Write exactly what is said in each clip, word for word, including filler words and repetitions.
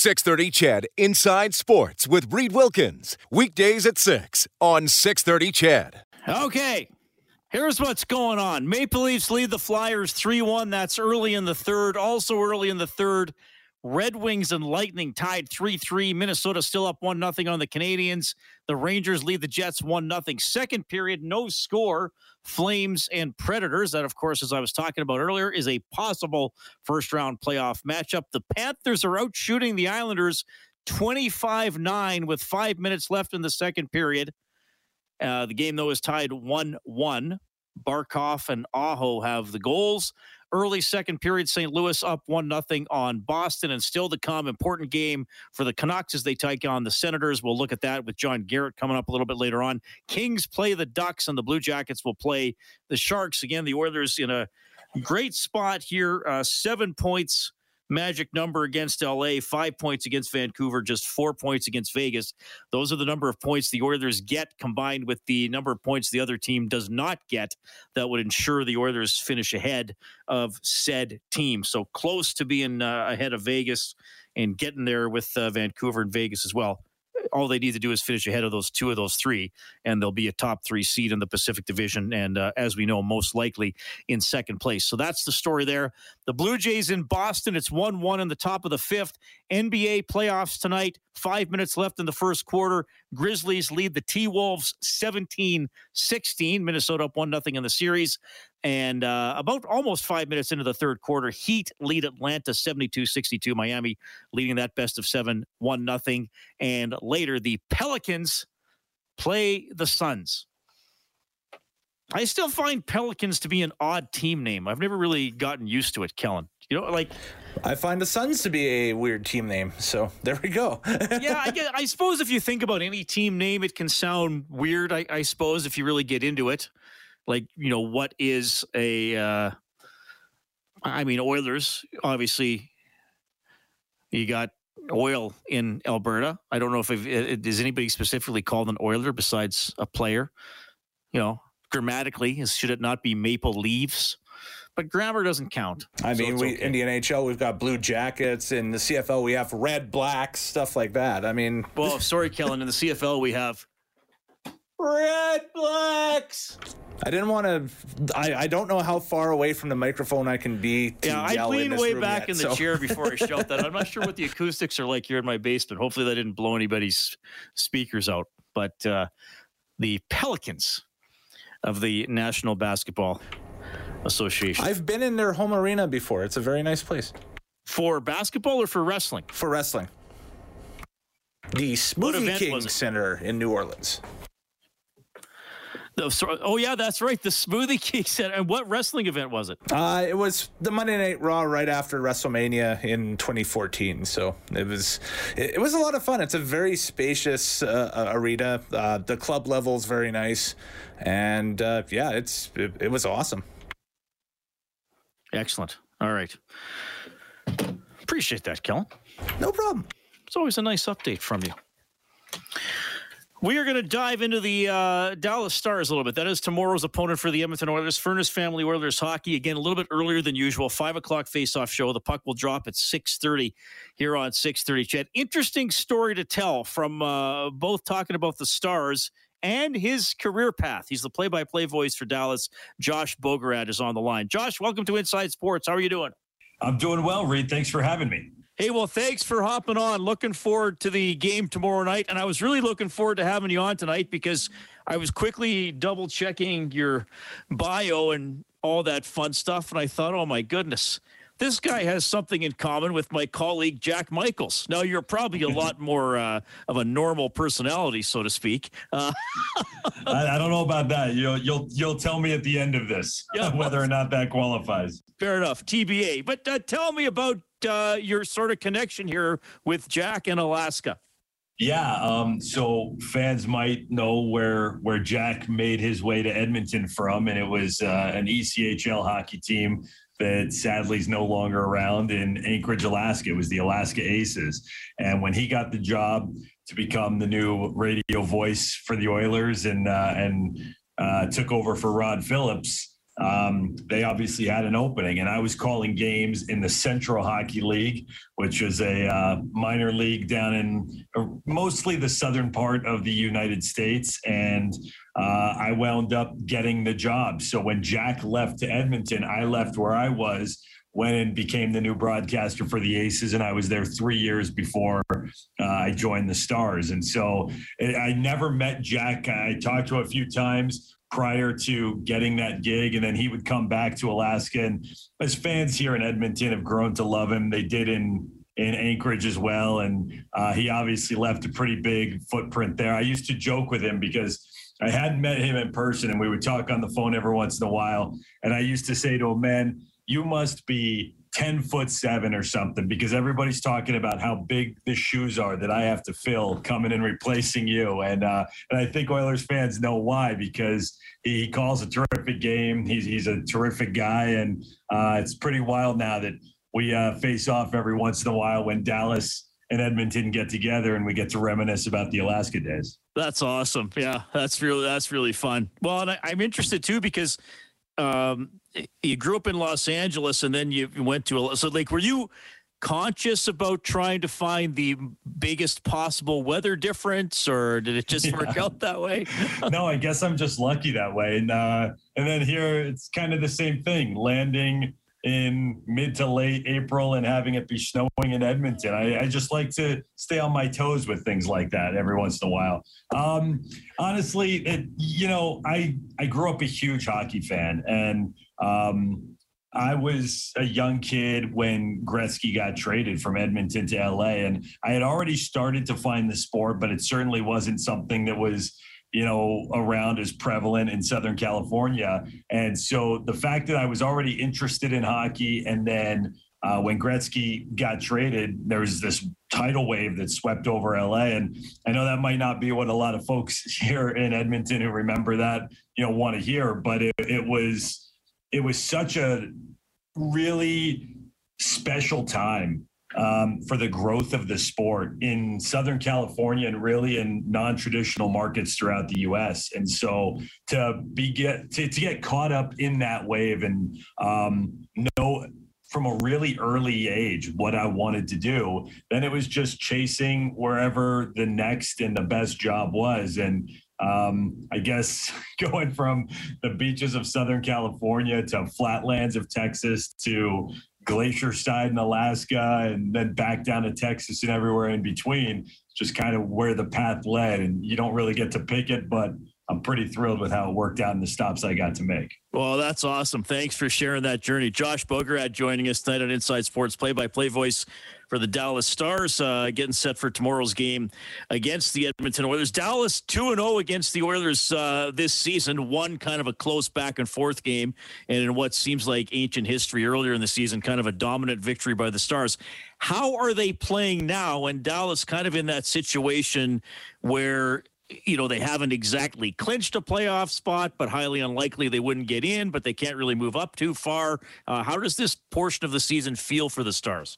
six thirty C H E D Inside Sports with Reed Wilkins. Weekdays at six on six thirty C H E D. Okay, here's what's going on. Maple Leafs lead the Flyers three one. That's early in the third. Also early in the third, Red Wings and Lightning tied three three. Minnesota still up one nothing on the Canadiens. The Rangers lead the Jets one nothing. Second period, no score. Flames and Predators. That, of course, as I was talking about earlier, is a possible first-round playoff matchup. The Panthers are out shooting the Islanders twenty-five nine with five minutes left in the second period. Uh, the game, though, is tied one one. Barkov and Aho have the goals. Early second period, Saint Louis up one nothing on Boston, and still to come, important game for the Canucks as they take on the Senators. We'll look at that with John Garrett coming up a little bit later on. Kings play the Ducks, and the Blue Jackets will play the Sharks. Again, the Oilers in a great spot here. Uh, seven points, magic number against L A, five points against Vancouver, just four points against Vegas. Those are the number of points the Oilers get combined with the number of points the other team does not get. That would ensure the Oilers finish ahead of said team. So close to being uh, ahead of Vegas and getting there with uh, Vancouver and Vegas as well. All they need to do is finish ahead of those two of those three, and they'll be a top three seed in the Pacific Division, and uh, as we know, most likely in second place. So that's the story there. The Blue Jays in Boston, it's one one in the top of the fifth. N B A playoffs tonight, five minutes left in the first quarter. Grizzlies lead the T-Wolves seventeen sixteen. Minnesota up one nothing in the series. And uh, about almost five minutes into the third quarter, Heat lead Atlanta seventy-two sixty-two. Miami leading that best of seven, one nothing. And later, the Pelicans play the Suns. I still find Pelicans to be an odd team name. I've never really gotten used to it, Kellen. You know, like I find the Suns to be a weird team name. So there we go. yeah, I, guess, I suppose if you think about any team name, it can sound weird, I, I suppose, if you really get into it. Like, you know, what is a, uh, I mean, Oilers, obviously, you got oil in Alberta. I don't know if it is anybody specifically called an Oiler besides a player. You know, grammatically, should it not be Maple Leaves? But grammar doesn't count. I so mean, we okay. In the N H L, we've got Blue Jackets. In the C F L, we have Red Blacks, stuff like that. I mean. Well, sorry, Kellen, in the C F L, we have Red Blacks. I didn't want to. I, I don't know how far away from the microphone I can be. To yeah, I leaned way back yet, in the so. chair before I shout that. I'm not sure what the acoustics are like here in my basement. Hopefully, that didn't blow anybody's speakers out. But uh, the Pelicans of the National Basketball Association. I've been in their home arena before. It's a very nice place. For basketball or for wrestling? For wrestling. The Smoothie King Center in New Orleans. Oh, yeah, that's right. The Smoothie King Center. And what wrestling event was it? Uh, it was the Monday Night Raw right after WrestleMania in twenty fourteen. So it was it, it was a lot of fun. It's a very spacious uh, arena. Uh, the club level is very nice. And, uh, yeah, it's it, it was awesome. Excellent. All right. Appreciate that, Kellen. No problem. It's always a nice update from you. We are going to dive into the uh, Dallas Stars a little bit. That is tomorrow's opponent for the Edmonton Oilers. Furnace Family Oilers hockey, again, a little bit earlier than usual. five o'clock face-off show. The puck will drop at six thirty here on six thirty Chat. Interesting story to tell from uh, both talking about the Stars and his career path. He's the play-by-play voice for Dallas. Josh Bogorat is on the line. Josh, welcome to Inside Sports. How are you doing? I'm doing well, Reed. Thanks for having me. Hey, well, thanks for hopping on. Looking forward to the game tomorrow night. And I was really looking forward to having you on tonight because I was quickly double-checking your bio and all that fun stuff. And I thought, oh, my goodness, this guy has something in common with my colleague Jack Michaels. Now, you're probably a lot more uh, of a normal personality, so to speak. Uh- I, I don't know about that. You'll, you'll, you'll tell me at the end of this yeah, whether or not that qualifies. Fair enough, T B A. But uh, tell me about Uh, your sort of connection here with Jack in Alaska. Yeah, um, so fans might know where where Jack made his way to Edmonton from, and it was uh, an E C H L hockey team that sadly is no longer around in Anchorage, Alaska. It was the Alaska Aces. And when he got the job to become the new radio voice for the Oilers and, uh, and uh, took over for Rod Phillips, um, they obviously had an opening, and I was calling games in the Central Hockey League, which is a uh, minor league down in uh, mostly the southern part of the United States. And uh, I wound up getting the job. So when Jack left to Edmonton, I left where I was, went and became the new broadcaster for the Aces, and I was there three years before uh, I joined the Stars. And so it, I never met Jack. I talked to him a few times prior to getting that gig, and then he would come back to Alaska. And as fans here in Edmonton have grown to love him, they did in in Anchorage as well. And uh, he obviously left a pretty big footprint there. I used to joke with him because I hadn't met him in person, and we would talk on the phone every once in a while. And I used to say to him, man, you must be ten foot seven or something, because everybody's talking about how big the shoes are that I have to fill coming and replacing you. And uh, and I think Oilers fans know why, because he calls a terrific game. He's, he's a terrific guy. And uh, it's pretty wild now that we uh, face off every once in a while when Dallas and Edmonton get together and we get to reminisce about the Alaska days. That's awesome. Yeah, that's really, that's really fun. Well, and I, I'm interested too, because um, you grew up in Los Angeles and then you went to, so like, were you conscious about trying to find the biggest possible weather difference, or did it just yeah. work out that way? No, I guess I'm just lucky that way. And, uh, and then here it's kind of the same thing, landing in mid to late April and having it be snowing in Edmonton. I, I just like to stay on my toes with things like that every once in a while. Um, honestly, it, you know, I, I grew up a huge hockey fan, and Um, I was a young kid when Gretzky got traded from Edmonton to L A, and I had already started to find the sport, but it certainly wasn't something that was, you know, around as prevalent in Southern California. And so the fact that I was already interested in hockey, and then uh, when Gretzky got traded, there was this tidal wave that swept over L A. And I know that might not be what a lot of folks here in Edmonton who remember that, you know, want to hear, but it, it was... It was such a really special time um, for the growth of the sport in Southern California, and really in non-traditional markets throughout the U S. And so to be get to, to get caught up in that wave and um, know from a really early age what I wanted to do, then it was just chasing wherever the next and the best job was. And Um, I guess going from the beaches of Southern California to flatlands of Texas to glacier side in Alaska, and then back down to Texas and everywhere in between, just kind of where the path led. And you don't really get to pick it, but I'm pretty thrilled with how it worked out and the stops I got to make. Well, that's awesome. Thanks for sharing that journey. Josh Bogorat joining us tonight on Inside Sports, play-by-play voice for the Dallas Stars, uh, getting set for tomorrow's game against the Edmonton Oilers. Dallas two and oh against the Oilers uh, this season, one kind of a close back-and-forth game, and in what seems like ancient history earlier in the season, kind of a dominant victory by the Stars. How are they playing now when Dallas kind of in that situation where, you know, they haven't exactly clinched a playoff spot, but highly unlikely they wouldn't get in, but they can't really move up too far? Uh, how does this portion of the season feel for the Stars?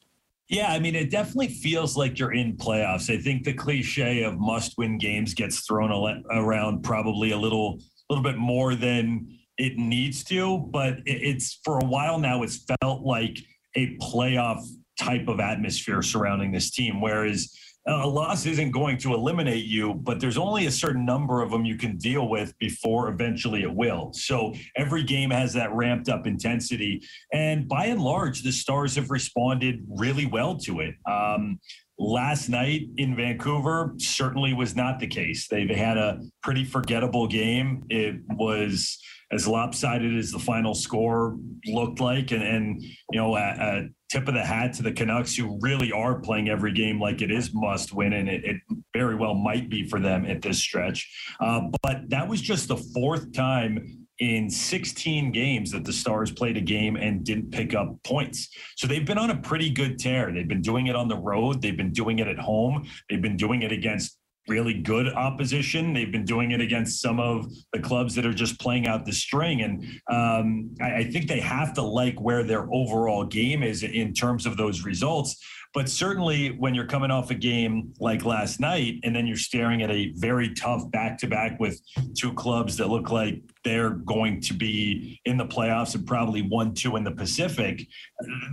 Yeah, I mean, it definitely feels like you're in playoffs. I think the cliche of must-win games gets thrown around probably a little, little bit more than it needs to, but it's, for a while now, it's felt like a playoff type of atmosphere surrounding this team, whereas a loss isn't going to eliminate you, but there's only a certain number of them you can deal with before eventually it will. So every game has that ramped up intensity. And by and large, the Stars have responded really well to it. Um, last night in Vancouver certainly was not the case. They, they had a pretty forgettable game. It was as lopsided as the final score looked like. And, and you know, a, a tip of the hat to the Canucks, who really are playing every game like it is must win. And it, it very well might be for them at this stretch. Uh, but that was just the fourth time in sixteen games that the Stars played a game and didn't pick up points. So they've been on a pretty good tear. They've been doing it on the road. They've been doing it at home. They've been doing it against really good opposition. They've been doing it against some of the clubs that are just playing out the string. And um, I, I think they have to like where their overall game is in terms of those results. But certainly when you're coming off a game like last night, and then you're staring at a very tough back-to-back with two clubs that look like they're going to be in the playoffs and probably one, two in the Pacific,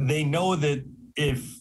they know that if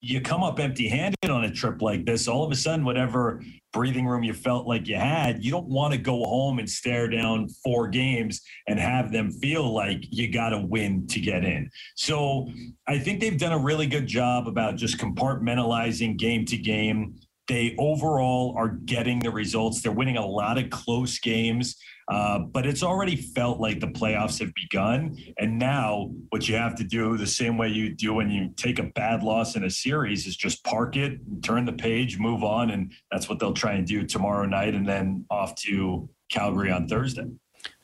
you come up empty-handed on a trip like this, all of a sudden, whatever breathing room you felt like you had, you don't want to go home and stare down four games and have them feel like you got to win to get in. So I think they've done a really good job about just compartmentalizing game to game. They overall are getting the results. They're winning a lot of close games, uh, but it's already felt like the playoffs have begun. And now what you have to do, the same way you do when you take a bad loss in a series, is just park it, turn the page, move on. And that's what they'll try and do tomorrow night, and then off to Calgary on Thursday.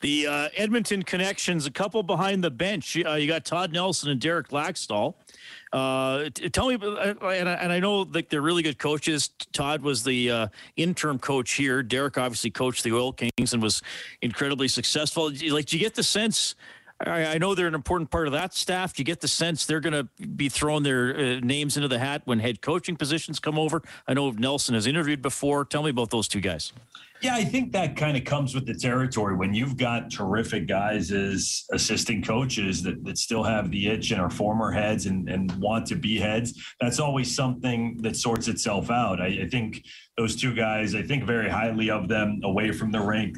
The uh, Edmonton connections, a couple behind the bench. Uh, you got Todd Nelson and Derek Laxdal. Uh, t- tell me, uh, and, I, and I know that they're really good coaches. Todd was the uh, interim coach here. Derek obviously coached the Oil Kings and was incredibly successful. Like, do you get the sense? I, I know they're an important part of that staff. Do you get the sense they're going to be throwing their uh, names into the hat when head coaching positions come over? I know Nelson has interviewed before. Tell me about those two guys. Yeah, I think that kind of comes with the territory when you've got terrific guys as assistant coaches that, that still have the itch and are former heads and, and want to be heads. That's always something that sorts itself out. I, I think those two guys, I think very highly of them away from the rink.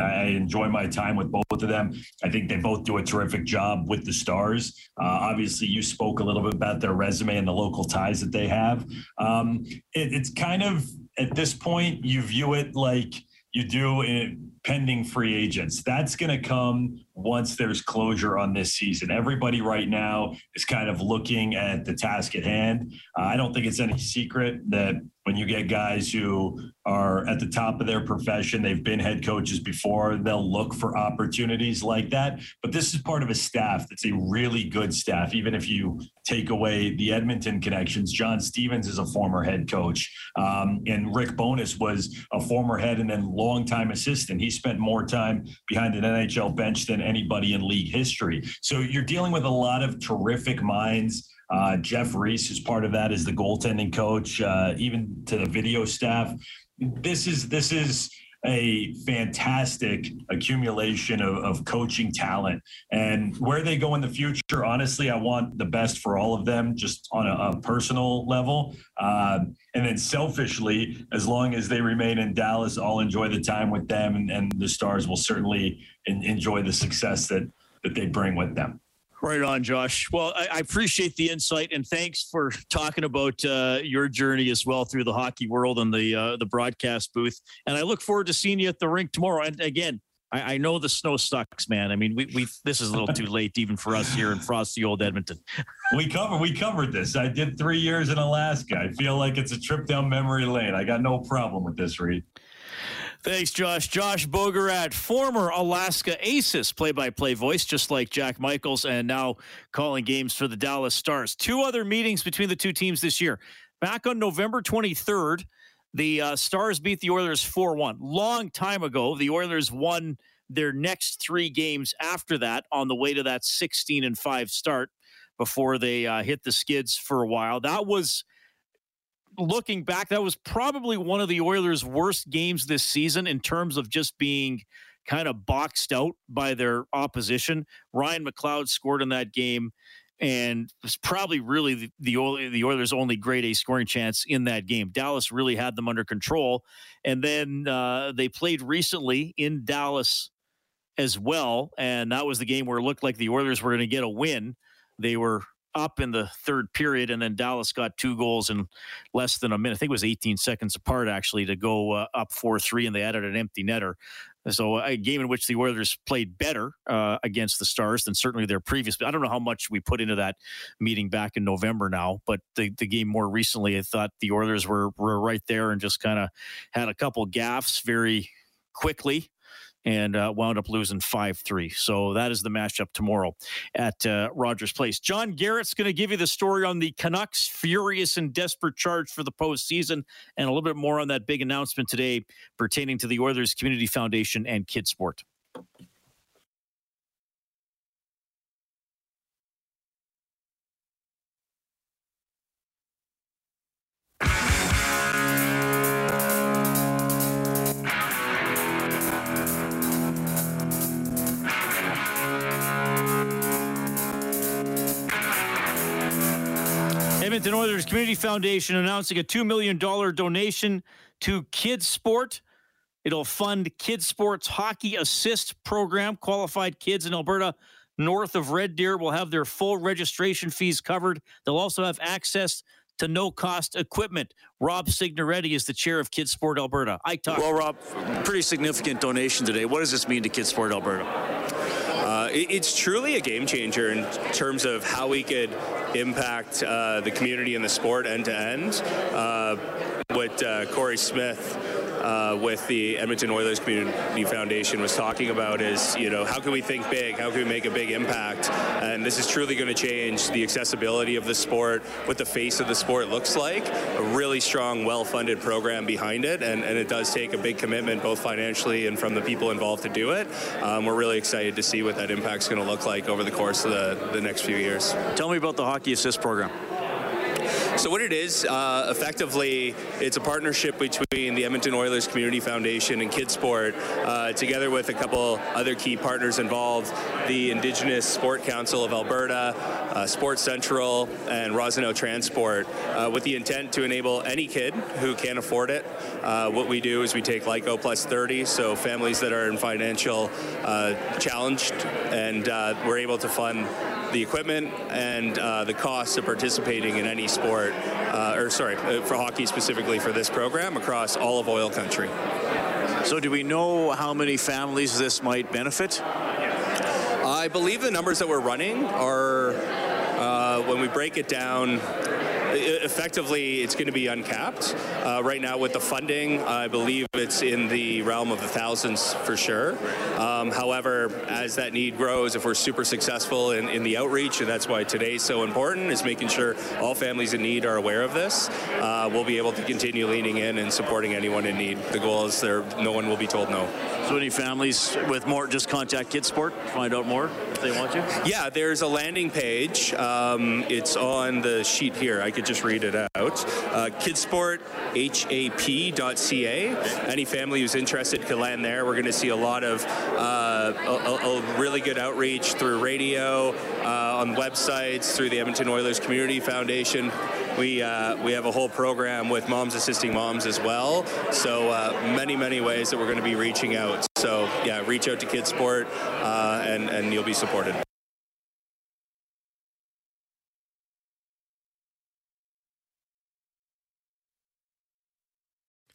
I enjoy my time with both of them. I think they both do a terrific job with the Stars. Uh, obviously, you spoke a little bit about their resume and the local ties that they have. Um, it, it's kind of, at this point, you view it like you do in pending free agents. That's going to come once there's closure on this season. Everybody right now is kind of looking at the task at hand. Uh, I don't think it's any secret that when you get guys who are at the top of their profession, they've been head coaches before, they'll look for opportunities like that. But this is part of a staff that's a really good staff. Even if you take away the Edmonton connections, John Stevens is a former head coach. Um, and Rick Bonus was a former head and then longtime assistant. He spent more time behind an N H L bench than anybody in league history. So you're dealing with a lot of terrific minds. Uh, Jeff Reese is part of that as the goaltending coach, uh, even to the video staff. This is this is a fantastic accumulation of, of coaching talent. And where they go in the future, honestly, I want the best for all of them, just on a, a personal level. Uh, and then selfishly, as long as they remain in Dallas, I'll enjoy the time with them, and, and the Stars will certainly in, enjoy the success that, that they bring with them. Right on, Josh. Well, I, I appreciate the insight, and thanks for talking about uh, your journey as well through the hockey world and the uh, the broadcast booth. And I look forward to seeing you at the rink tomorrow. And again, I, I know the snow sucks, man. I mean, we we this is a little too late even for us here in frosty old Edmonton. We covered we covered this. I did three years in Alaska. I feel like it's a trip down memory lane. I got no problem with this, Reed. Thanks, Josh. Josh Bogorat, former Alaska Aces play-by-play voice, just like Jack Michaels, and now calling games for the Dallas Stars. Two other meetings between the two teams this year. Back on November twenty-third, the uh, Stars beat the Oilers four one. Long time ago, the Oilers won their next three games after that on the way to that sixteen and five start before they uh, hit the skids for a while. That was... Looking back, that was probably one of the Oilers' worst games this season in terms of just being kind of boxed out by their opposition. Ryan McLeod scored in that game, and it was probably really the, the, Oil, the Oilers' only grade A scoring chance in that game. Dallas really had them under control. And then uh, they played recently in Dallas as well, and that was the game where it looked like the Oilers were going to get a win. They were up in the third period, and then Dallas got two goals in less than a minute. I think it was eighteen seconds apart, actually, to go uh, up four three, and they added an empty netter. So a game in which the Oilers played better uh, against the Stars than certainly their previous. But I don't know how much we put into that meeting back in November now, but the, the game more recently, I thought the Oilers were, were right there and just kind of had a couple gaffes very quickly, and uh, wound up losing five three. So that is the matchup tomorrow at uh, Rogers Place. John Garrett's going to give you the story on the Canucks' furious and desperate charge for the postseason, and a little bit more on that big announcement today pertaining to the Oilers Community Foundation and Kidsport. Edmonton Oilers Community Foundation announcing a two million dollars donation to Kidsport. It'll fund Kidsport's Hockey Assist program. Qualified kids in Alberta north of Red Deer will have their full registration fees covered. They'll also have access to no-cost equipment. Rob Signoretti is the chair of Kidsport Alberta. I talked. Well, Rob, pretty significant donation today. What does this mean to Kidsport Alberta? Uh, it, it's truly a game changer in terms of how we could impact uh, the community and the sport end-to-end. Uh, what uh, Corey Smith Uh, with the Edmonton Oilers Community Foundation was talking about is, you know, how can we think big? How can we make a big impact? And this is truly going to change the accessibility of the sport, what the face of the sport looks like, a really strong, well-funded program behind it, and, and it does take a big commitment both financially and from the people involved to do it. Um, we're really excited to see what that impact's going to look like over the course of the, the next few years. Tell me about the Hockey Assist program. So what it is, uh, effectively, it's a partnership between the Edmonton Oilers Community Foundation and Kidsport, uh, together with a couple other key partners involved, the Indigenous Sport Council of Alberta, uh, Sports Central, and Rosano Transport, uh, with the intent to enable any kid who can't afford it. Uh, what we do is we take L I C O plus thirty, so families that are in financial uh, challenged, and uh, we're able to fund the equipment and uh, the costs of participating in any sport, uh, or sorry, for hockey specifically for this program across all of oil country. So do we know how many families this might benefit? I believe the numbers that we're running are, uh, when we break it down, effectively, it's going to be uncapped. Uh, right now with the funding, I believe it's in the realm of the thousands for sure. Um, however, as that need grows, if we're super successful in, in the outreach, and that's why today's so important, is making sure all families in need are aware of this, uh, we'll be able to continue leaning in and supporting anyone in need. The goal is there, no one will be told no. So any families with more, just contact Kidsport, find out more if they want to? Yeah, there's a landing page. Um, it's on the sheet here. I could just read it out. Uh, kidsport hap dot c a. Any family who's interested can land there. We're going to see a lot of uh, a, a really good outreach through radio, uh, on websites, through the Edmonton Oilers Community Foundation. We uh, we have a whole program with Moms Assisting Moms as well. So uh, many, many ways that we're going to be reaching out. So, yeah, reach out to Kidsport, uh, and, and you'll be supported.